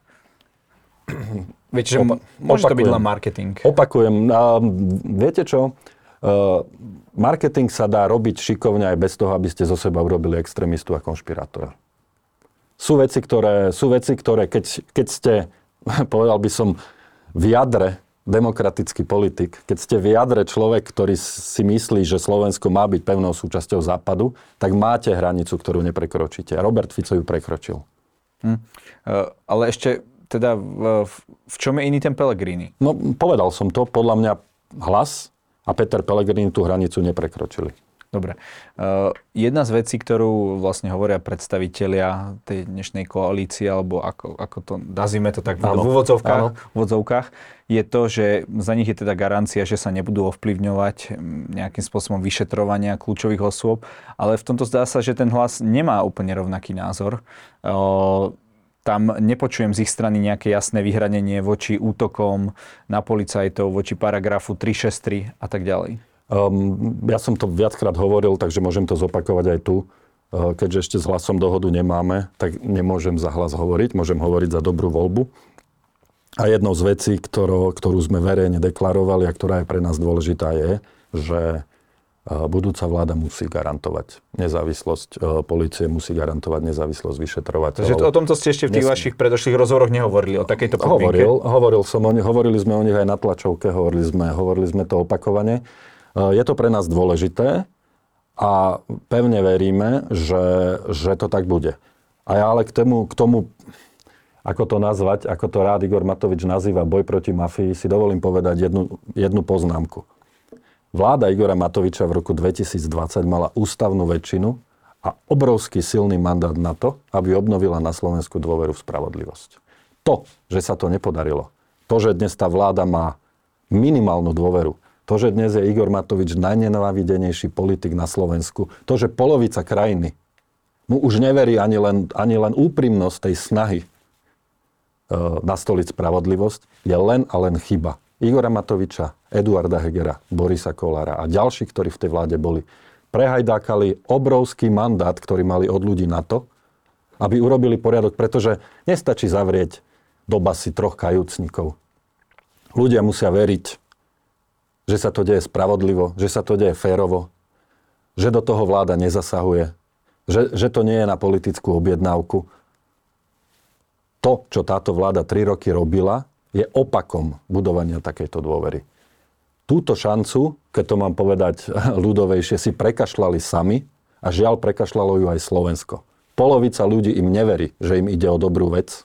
Viete, že Opa- môže opakujem. to byť len marketing. Opakujem. A viete čo? Marketing sa dá robiť šikovne aj bez toho, aby ste zo seba urobili extrémistu a konšpirátora. Sú veci, ktoré, sú veci, ktoré keď, keď ste, povedal by som, v jadre demokratický politik, keď ste v jadre človek, ktorý si myslí, že Slovensko má byť pevnou súčasťou Západu, tak máte hranicu, ktorú neprekročíte. Robert Fico ju prekročil. Hm. Ale ešte teda v, v čom je iný ten Pellegrini? No, povedal som to. Podľa mňa Hlas a Peter Pellegrini tú hranicu neprekročili. Dobre. Uh, jedna z vecí, ktorú vlastne hovoria predstavitelia tej dnešnej koalície, alebo ako, ako to, nazvime to tak v úvodzovkách, je to, že za nich je teda garancia, že sa nebudú ovplyvňovať nejakým spôsobom vyšetrovania kľúčových osôb, ale v tomto zdá sa, že ten Hlas nemá úplne rovnaký názor. Uh, Tam nepočujem z ich strany nejaké jasné vyhranenie voči útokom na policajtov, voči paragrafu tri šesť tri a tak ďalej. Um, ja som to viackrát hovoril, takže môžem to zopakovať aj tu. Keďže ešte s Hlasom dohodu nemáme, tak nemôžem za Hlas hovoriť. Môžem hovoriť za Dobrú voľbu. A jednou z vecí, ktorú, ktorú sme verejne deklarovali a ktorá je pre nás dôležitá, je, že budúca vláda musí garantovať nezávislosť polície, musí garantovať nezávislosť vyšetrovateľov. Takže o tomto ste ešte v tých Nesmí. vašich predošlých rozhovoroch nehovorili, o takejto podmienke? Hovoril, hovoril som o ne, hovorili sme o nich aj na tlačovke, hovorili sme, hovorili sme to opakovane. Je to pre nás dôležité a pevne veríme, že, že to tak bude. A ja ale k tomu, k tomu, ako to nazvať, ako to rád Igor Matovič nazýva boj proti mafii, si dovolím povedať jednu, jednu poznámku. Vláda Igora Matoviča v roku dvetisícdvadsať mala ústavnú väčšinu a obrovský silný mandát na to, aby obnovila na Slovensku dôveru v spravodlivosť. To, že sa to nepodarilo, to, že dnes tá vláda má minimálnu dôveru, to, že dnes je Igor Matovič najnenávidenejší politik na Slovensku, to, že polovica krajiny mu už neverí ani len, ani len úprimnosť tej snahy e, nastoliť spravodlivosť, je len a len chyba Igora Matoviča, Eduarda Hegera, Borisa Kollára a ďalší, ktorí v tej vláde boli. Prehajdákali obrovský mandát, ktorý mali od ľudí na to, aby urobili poriadok, pretože nestačí zavrieť do basy troch kajúcnikov. Ľudia musia veriť, že sa to deje spravodlivo, že sa to deje férovo, že do toho vláda nezasahuje, že, že to nie je na politickú objednávku. To, čo táto vláda tri roky robila, je opakom budovania takejto dôvery. Túto šancu, keď to mám povedať ľudovejšie, si prekašľali sami a žiaľ prekašľalo ju aj Slovensko. Polovica ľudí im neverí, že im ide o dobrú vec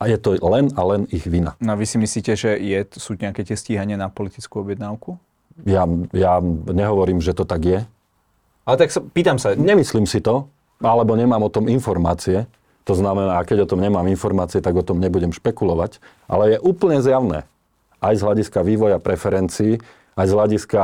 a je to len a len ich vina. No a vy si myslíte, že je, sú nejaké tie stíhania na politickú objednávku? Ja, ja nehovorím, že to tak je. Ale tak sa, pýtam sa. Nemyslím si to, alebo nemám o tom informácie. To znamená, a keď o tom nemám informácie, tak o tom nebudem špekulovať. Ale je úplne zjavné, aj z hľadiska vývoja preferencií, aj z hľadiska,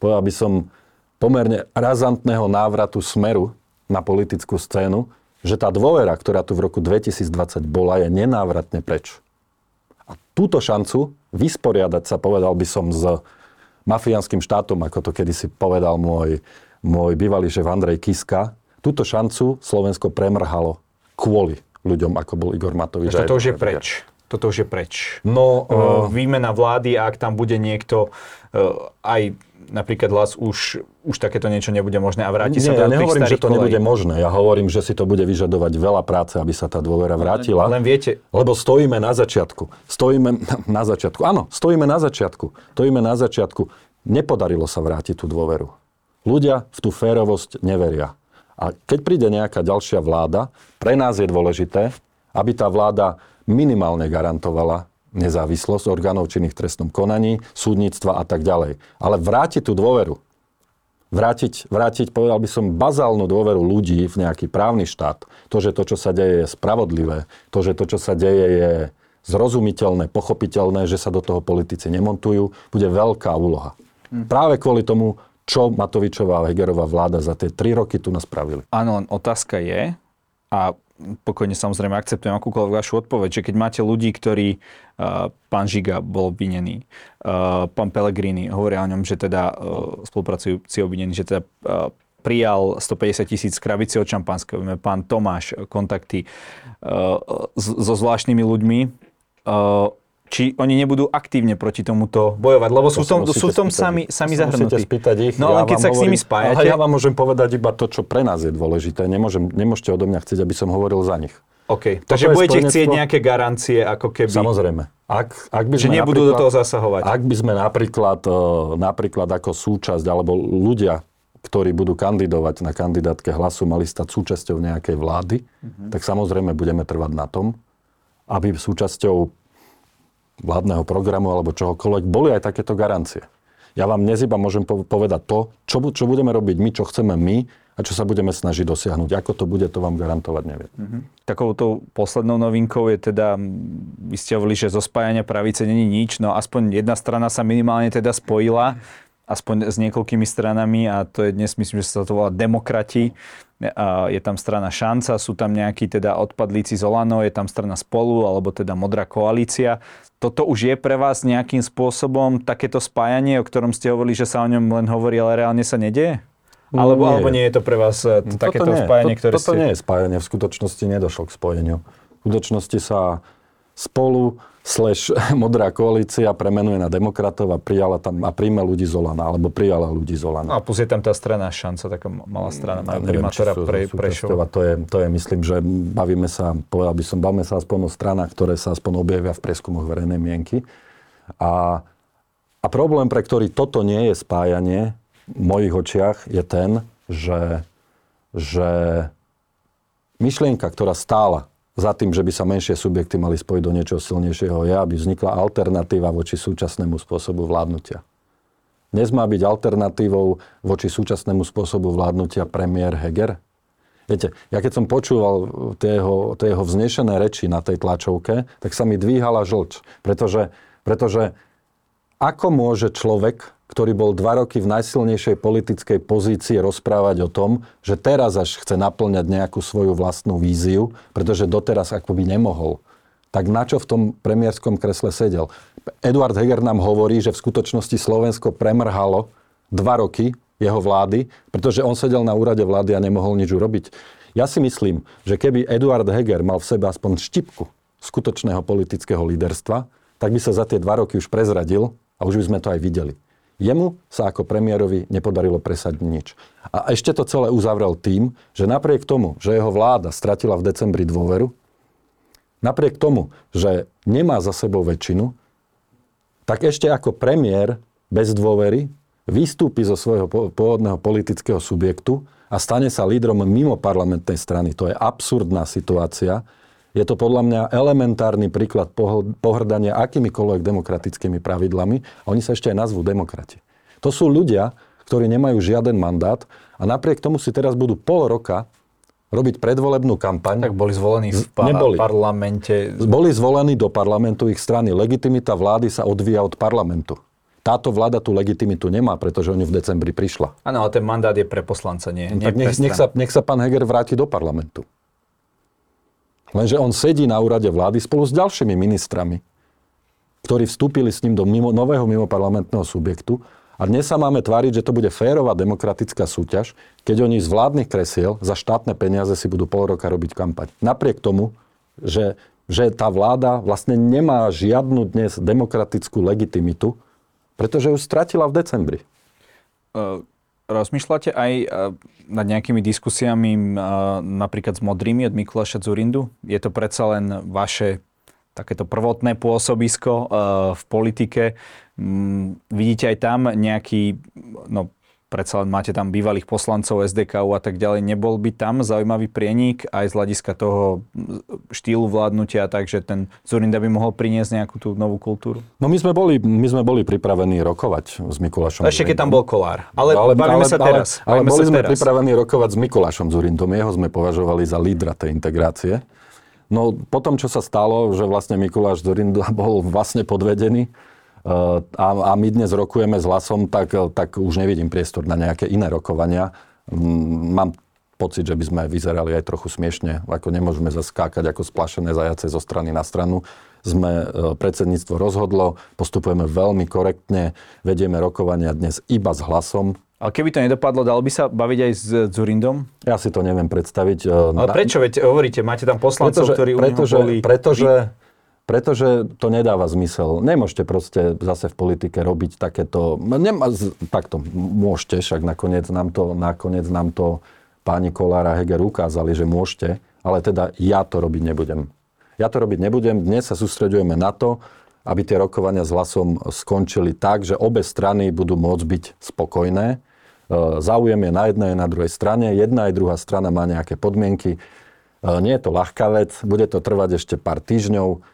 povedal by som, pomerne razantného návratu Smeru na politickú scénu, že tá dôvera, ktorá tu v roku dvetisícdvadsať bola, je nenávratne preč. A túto šancu vysporiadať sa, povedal by som, s mafiánskym štátom, ako to kedysi povedal môj, môj bývalý šéf Andrej Kiska, túto šancu Slovensko premrhalo kvôli ľuďom, ako bol Igor Matovič. Toto už je preč. Toto už je preč. No, uh, výmena vlády, a ak tam bude niekto, uh, aj napríklad Hlas, už, už takéto niečo nebude možné a vráti nie, sa do ja tých starých kolej. Ja nehovorím, že to nebude možné. Ja hovorím, že si to bude vyžadovať veľa práce, aby sa tá dôvera vrátila. Len, len viete... Lebo stojíme na začiatku. Stojíme na začiatku. Áno, stojíme na začiatku. Stojíme na začiatku. Nepodarilo sa vrátiť tú dôveru. Ľudia v tú férovosť neveria. A keď príde nejaká ďalšia vláda, pre nás je dôležité, aby tá vláda minimálne garantovala nezávislosť orgánov činných v trestnom konaní, súdnictva a tak ďalej. Ale vrátiť tú dôveru, vrátiť, vrátiť, povedal by som, bazálnu dôveru ľudí v nejaký právny štát, to, že to, čo sa deje, je spravodlivé, to, že to, čo sa deje, je zrozumiteľné, pochopiteľné, že sa do toho politici nemontujú, bude veľká úloha. Hm. Práve kvôli tomu, čo Matovičová a Hegerová vláda za tie tri roky tu naspravili. Áno, otázka je, a pokojne samozrejme akceptujem akúkoľvek vašu odpoveď, že keď máte ľudí, ktorí, uh, pán Žiga bol obvinený, uh, pán Pellegrini, hovoria o ňom, že teda uh, spolupracujúci obvinení, že teda uh, prijal stopäťdesiat tisíc krabici od šampanského, pán Tomáš, kontakty uh, so zvláštnymi ľuďmi, uh, či oni nebudú aktívne proti tomuto bojovať, lebo to sú tom, sú tom sami, sami zahrnutí. Ich, no len ja keď sa hovorím, k nimi spájate. Ale ja vám môžem povedať iba to, čo pre nás je dôležité. Nemôžem, nemôžete odo mňa chcieť, aby som hovoril za nich. OK, takže budete spojenectvo... chcieť nejaké garancie, ako keby... Samozrejme. Ak, ak by sme že nebudú do toho zasahovať. Ak by sme napríklad, napríklad ako súčasť, alebo ľudia, ktorí budú kandidovať na kandidátke Hlasu, mali stať súčasťou nejakej vlády, mm-hmm. tak samozrejme budeme trvať na tom, aby súčasťou vládneho programu alebo čohokoľvek, boli aj takéto garancie. Ja vám dnes iba môžem povedať to, čo, čo budeme robiť my, čo chceme my a čo sa budeme snažiť dosiahnuť. Ako to bude, to vám garantovať neviem. Mm-hmm. Takouto poslednou novinkou je teda, vy ste hovorili, že zo spájania pravice není nič, no aspoň jedna strana sa minimálne teda spojila, aspoň s niekoľkými stranami a to je dnes, myslím, že sa to volá Demokrati. Je tam strana Šanca, sú tam nejakí teda odpadlíci z Ólano, je tam strana Spolu, alebo teda Modrá koalícia. Toto už je pre vás nejakým spôsobom takéto spájanie, o ktorom ste hovorili, že sa o ňom len hovorí, ale reálne sa nedieje? Alebo, no nie. alebo nie je to pre vás t- takéto nie. spájanie, to, ktoré toto ste... Toto nie je spájanie, v skutočnosti nedošlo k spojeniu. V skutočnosti sa Spolu slash Modrá koalícia premenuje na Demokratov a prijala tam a príjme ľudí z Ólana, alebo prijala ľudí z Ólana. A plus je tam tá strana Šanca, taká malá strana, majú primátora pre, Prešova. To je, to je, myslím, že bavíme sa, povedal by som, bavíme sa aspoň o stranách, ktoré sa aspoň objavia v prieskumoch verejnej mienky. A, a problém, pre ktorý toto nie je spájanie v mojich očiach, je ten, že, že myšlienka, ktorá stála za tým, že by sa menšie subjekty mali spojiť do niečoho silnejšieho, je, aby vznikla alternatíva voči súčasnému spôsobu vládnutia. Dnes má byť alternatívou voči súčasnému spôsobu vládnutia premiér Heger. Viete, ja keď som počúval tie jeho, tie jeho vznešené reči na tej tlačovke, tak sa mi dvíhala žlč. Pretože, pretože ako môže človek, ktorý bol dva roky v najsilnejšej politickej pozícii, rozprávať o tom, že teraz až chce naplňať nejakú svoju vlastnú víziu, pretože doteraz akoby nemohol. Tak na čo v tom premiérskom kresle sedel? Eduard Heger nám hovorí, že v skutočnosti Slovensko premrhalo dva roky jeho vlády, pretože on sedel na úrade vlády a nemohol nič urobiť. Ja si myslím, že keby Eduard Heger mal v sebe aspoň štipku skutočného politického líderstva, tak by sa za tie dva roky už prezradil a už by sme to aj videli. Jemu sa ako premiérovi nepodarilo presadiť nič. A ešte to celé uzavrel tým, že napriek tomu, že jeho vláda stratila v decembri dôveru, napriek tomu, že nemá za sebou väčšinu, tak ešte ako premiér bez dôvery vystúpi zo svojho pôvodného politického subjektu a stane sa lídrom mimo parlamentnej strany. To je absurdná situácia. Je to podľa mňa elementárny príklad pohrdania akýmikoľvek demokratickými pravidlami. A oni sa ešte aj nazvú demokrati. To sú ľudia, ktorí nemajú žiaden mandát a napriek tomu si teraz budú pol roka robiť predvolebnú kampaň. Tak boli zvolení v pa- parlamente. Boli zvolení do parlamentu ich strany. Legitimita vlády sa odvíja od parlamentu. Táto vláda tú legitimitu nemá, pretože oni v decembri prišla. Áno, ale ten mandát je pre poslanca, nie, nie tak pre nech, nech, sa, nech sa pán Heger vráti do parlamentu. Lenže on sedí na úrade vlády spolu s ďalšími ministrami, ktorí vstúpili s ním do mimo, nového mimoparlamentného subjektu. A dnes sa máme tváriť, že to bude férová demokratická súťaž, keď oni z vládnych kresiel za štátne peniaze si budú pol roka robiť kampaň. Napriek tomu, že, že tá vláda vlastne nemá žiadnu dnes demokratickú legitimitu, pretože ju stratila v decembri. Uh... Rozmýšľate aj nad nejakými diskusiami napríklad s Modrými od Mikuláša Dzurindu? Je to predsa len vaše takéto prvotné pôsobisko v politike. Vidíte aj tam nejaký, no predsa len máte tam bývalých poslancov es dé ká a tak ďalej. Nebol by tam zaujímavý prienik aj z hľadiska toho štýlu vládnutia, takže ten Dzurinda by mohol priniesť nejakú tú novú kultúru? No my sme boli, my sme boli pripravení rokovať s Mikulášom. Ešte keď tam bol Kollár. Ale, ale bavíme ale, sa teraz. Ale, ale boli sme teraz. pripravení rokovať s Mikulášom Dzurindom. Jeho sme považovali za lídra tej integrácie. No po tom, čo sa stalo, že vlastne Mikuláš Dzurinda bol vlastne podvedený, A, a my dnes rokujeme s Hlasom, tak, tak už nevidím priestor na nejaké iné rokovania. Mám pocit, že by sme vyzerali aj trochu smiešne. Ako nemôžeme zaskákať ako splašené zajace zo strany na stranu. Sme, predsedníctvo rozhodlo, postupujeme veľmi korektne, vedieme rokovania dnes iba s Hlasom. Ale keby to nedopadlo, dal by sa baviť aj s Dzurindom? Ja si to neviem predstaviť. Ale prečo? Veď hovoríte, máte tam poslancov, pretože, ktorí u pretože, boli... Pretože... Pretože to nedáva zmysel. Nemôžete proste zase v politike robiť takéto... Nema, takto môžete, však nakoniec nám, to, nakoniec nám to páni Kollár a Heger ukázali, že môžete, ale teda ja to robiť nebudem. Ja to robiť nebudem. Dnes sa sústreďujeme na to, aby tie rokovania s Hlasom skončili tak, že obe strany budú môcť byť spokojné. Záujem je na jednej a na druhej strane. Jedna aj druhá strana má nejaké podmienky. Nie je to ľahká vec. Bude to trvať ešte pár týždňov.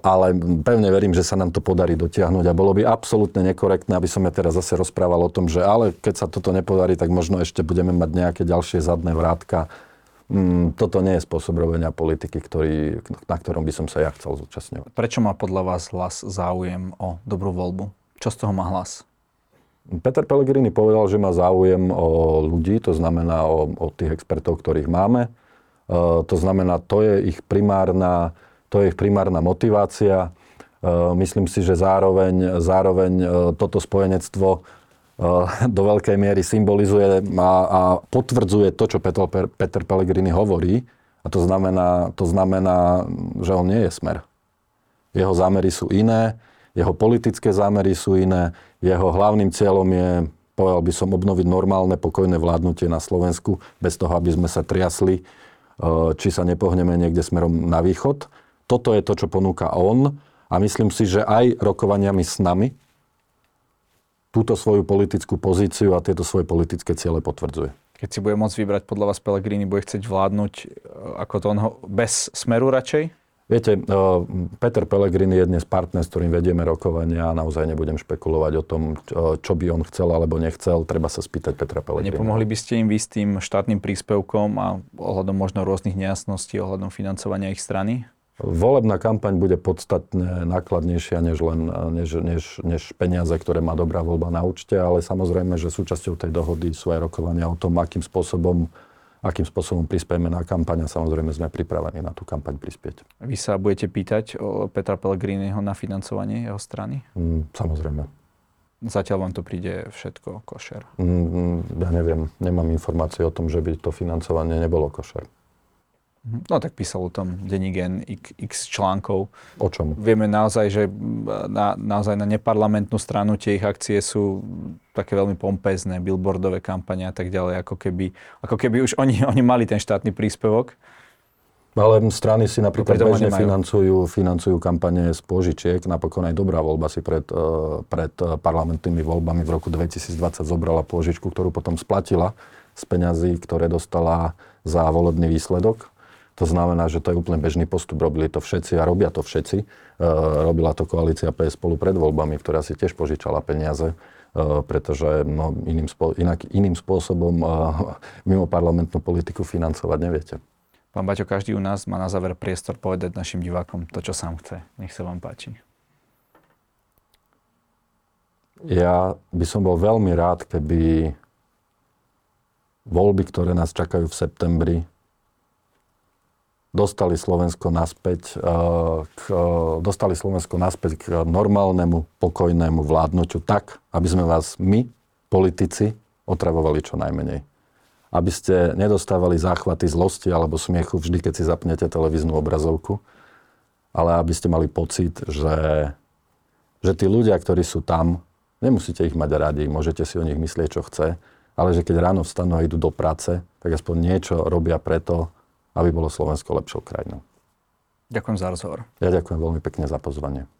Ale pevne verím, že sa nám to podarí dotiahnuť a bolo by absolútne nekorektné, aby som ja teraz zase rozprával o tom, že ale keď sa toto nepodarí, tak možno ešte budeme mať nejaké ďalšie zadné vrátka. Toto nie je spôsob robenia politiky, ktorý, na ktorom by som sa ja chcel zúčastňovať. Prečo má podľa vás Hlas záujem o Dobrú voľbu? Čo z toho má Hlas? Peter Pellegrini povedal, že má záujem o ľudí, to znamená o, o tých expertov, ktorých máme. To znamená, to je ich primárna To je ich primárna motivácia. Myslím si, že zároveň, zároveň toto spojenectvo do veľkej miery symbolizuje a, a potvrdzuje to, čo Peter, Peter Pellegrini hovorí. A to znamená, to znamená, že on nie je Smer. jeho zámery sú iné, jeho politické zámery sú iné, jeho hlavným cieľom je, povedal by som, obnoviť normálne, pokojné vládnutie na Slovensku, bez toho, aby sme sa triasli, či sa nepohneme niekde smerom na východ. Toto je to, čo ponúka on a myslím si, že aj rokovaniami s nami túto svoju politickú pozíciu a tieto svoje politické ciele potvrdzuje. Keď si bude môcť vybrať, podľa vás Pellegrini bude chcieť vládnuť, ako to on ho, bez Smeru radšej? Viete, Peter Pellegrini je dnes partner, s ktorým vedieme rokovania a naozaj nebudem špekulovať o tom, čo by on chcel alebo nechcel. Treba sa spýtať Petra Pellegrini. Nepomohli by ste im vy s tým štátnym príspevkom a ohľadom možno rôznych nejasností, ohľadom financovania ich strany? Volebná kampaň bude podstatne nákladnejšia než, len, než, než, než peniaze, ktoré má Dobrá voľba na účte, ale samozrejme, že súčasťou tej dohody sú aj rokovania o tom, akým spôsobom, akým spôsobom prispieme na kampaň a samozrejme sme pripravení na tú kampaň prispieť. Vy sa budete pýtať o Petra Pellegriniho na financovanie jeho strany? Mm, samozrejme. Zatiaľ vám to príde všetko košer? Mm, ja neviem, nemám informácie o tom, že by to financovanie nebolo košer. No tak písal o tom denník N x článkov. O čom? Vieme naozaj, že na, naozaj na neparlamentnú stranu tie ich akcie sú také veľmi pompezné, billboardové kampane a tak ďalej, ako keby, ako keby už oni, oni mali ten štátny príspevok. Ale strany si napríklad bežne financujú, financujú kampane z pôžičiek. Napokon aj Dobrá voľba si pred, pred parlamentnými voľbami v roku dvetisícdvadsať zobrala pôžičku, ktorú potom splatila z peňazí, ktoré dostala za volebný výsledok. To znamená, že to je úplne bežný postup. Robili to všetci a robia to všetci. E, robila to koalícia P S spolu pred voľbami, ktorá si tiež požičala peniaze, e, pretože no, iným, spo, inak, iným spôsobom e, mimo parlamentnú politiku financovať neviete. Pán Baťo, každý u nás má na záver priestor povedať našim divákom to, čo sám chce. Nech sa vám páči. Ja by som bol veľmi rád, keby voľby, ktoré nás čakajú v septembri, dostali Slovensko naspäť k, dostali Slovensko naspäť k normálnemu, pokojnému vládnutiu tak, aby sme vás my, politici, otravovali čo najmenej. Aby ste nedostávali záchvaty zlosti alebo smiechu vždy, keď si zapnete televíznu obrazovku, ale aby ste mali pocit, že, že tí ľudia, ktorí sú tam, nemusíte ich mať radi, môžete si o nich myslieť, čo chce, ale že keď ráno vstanú a idú do práce, tak aspoň niečo robia preto, aby bolo Slovensko lepšou krajinou. Ďakujem za rozhovor. Ja ďakujem veľmi pekne za pozvanie.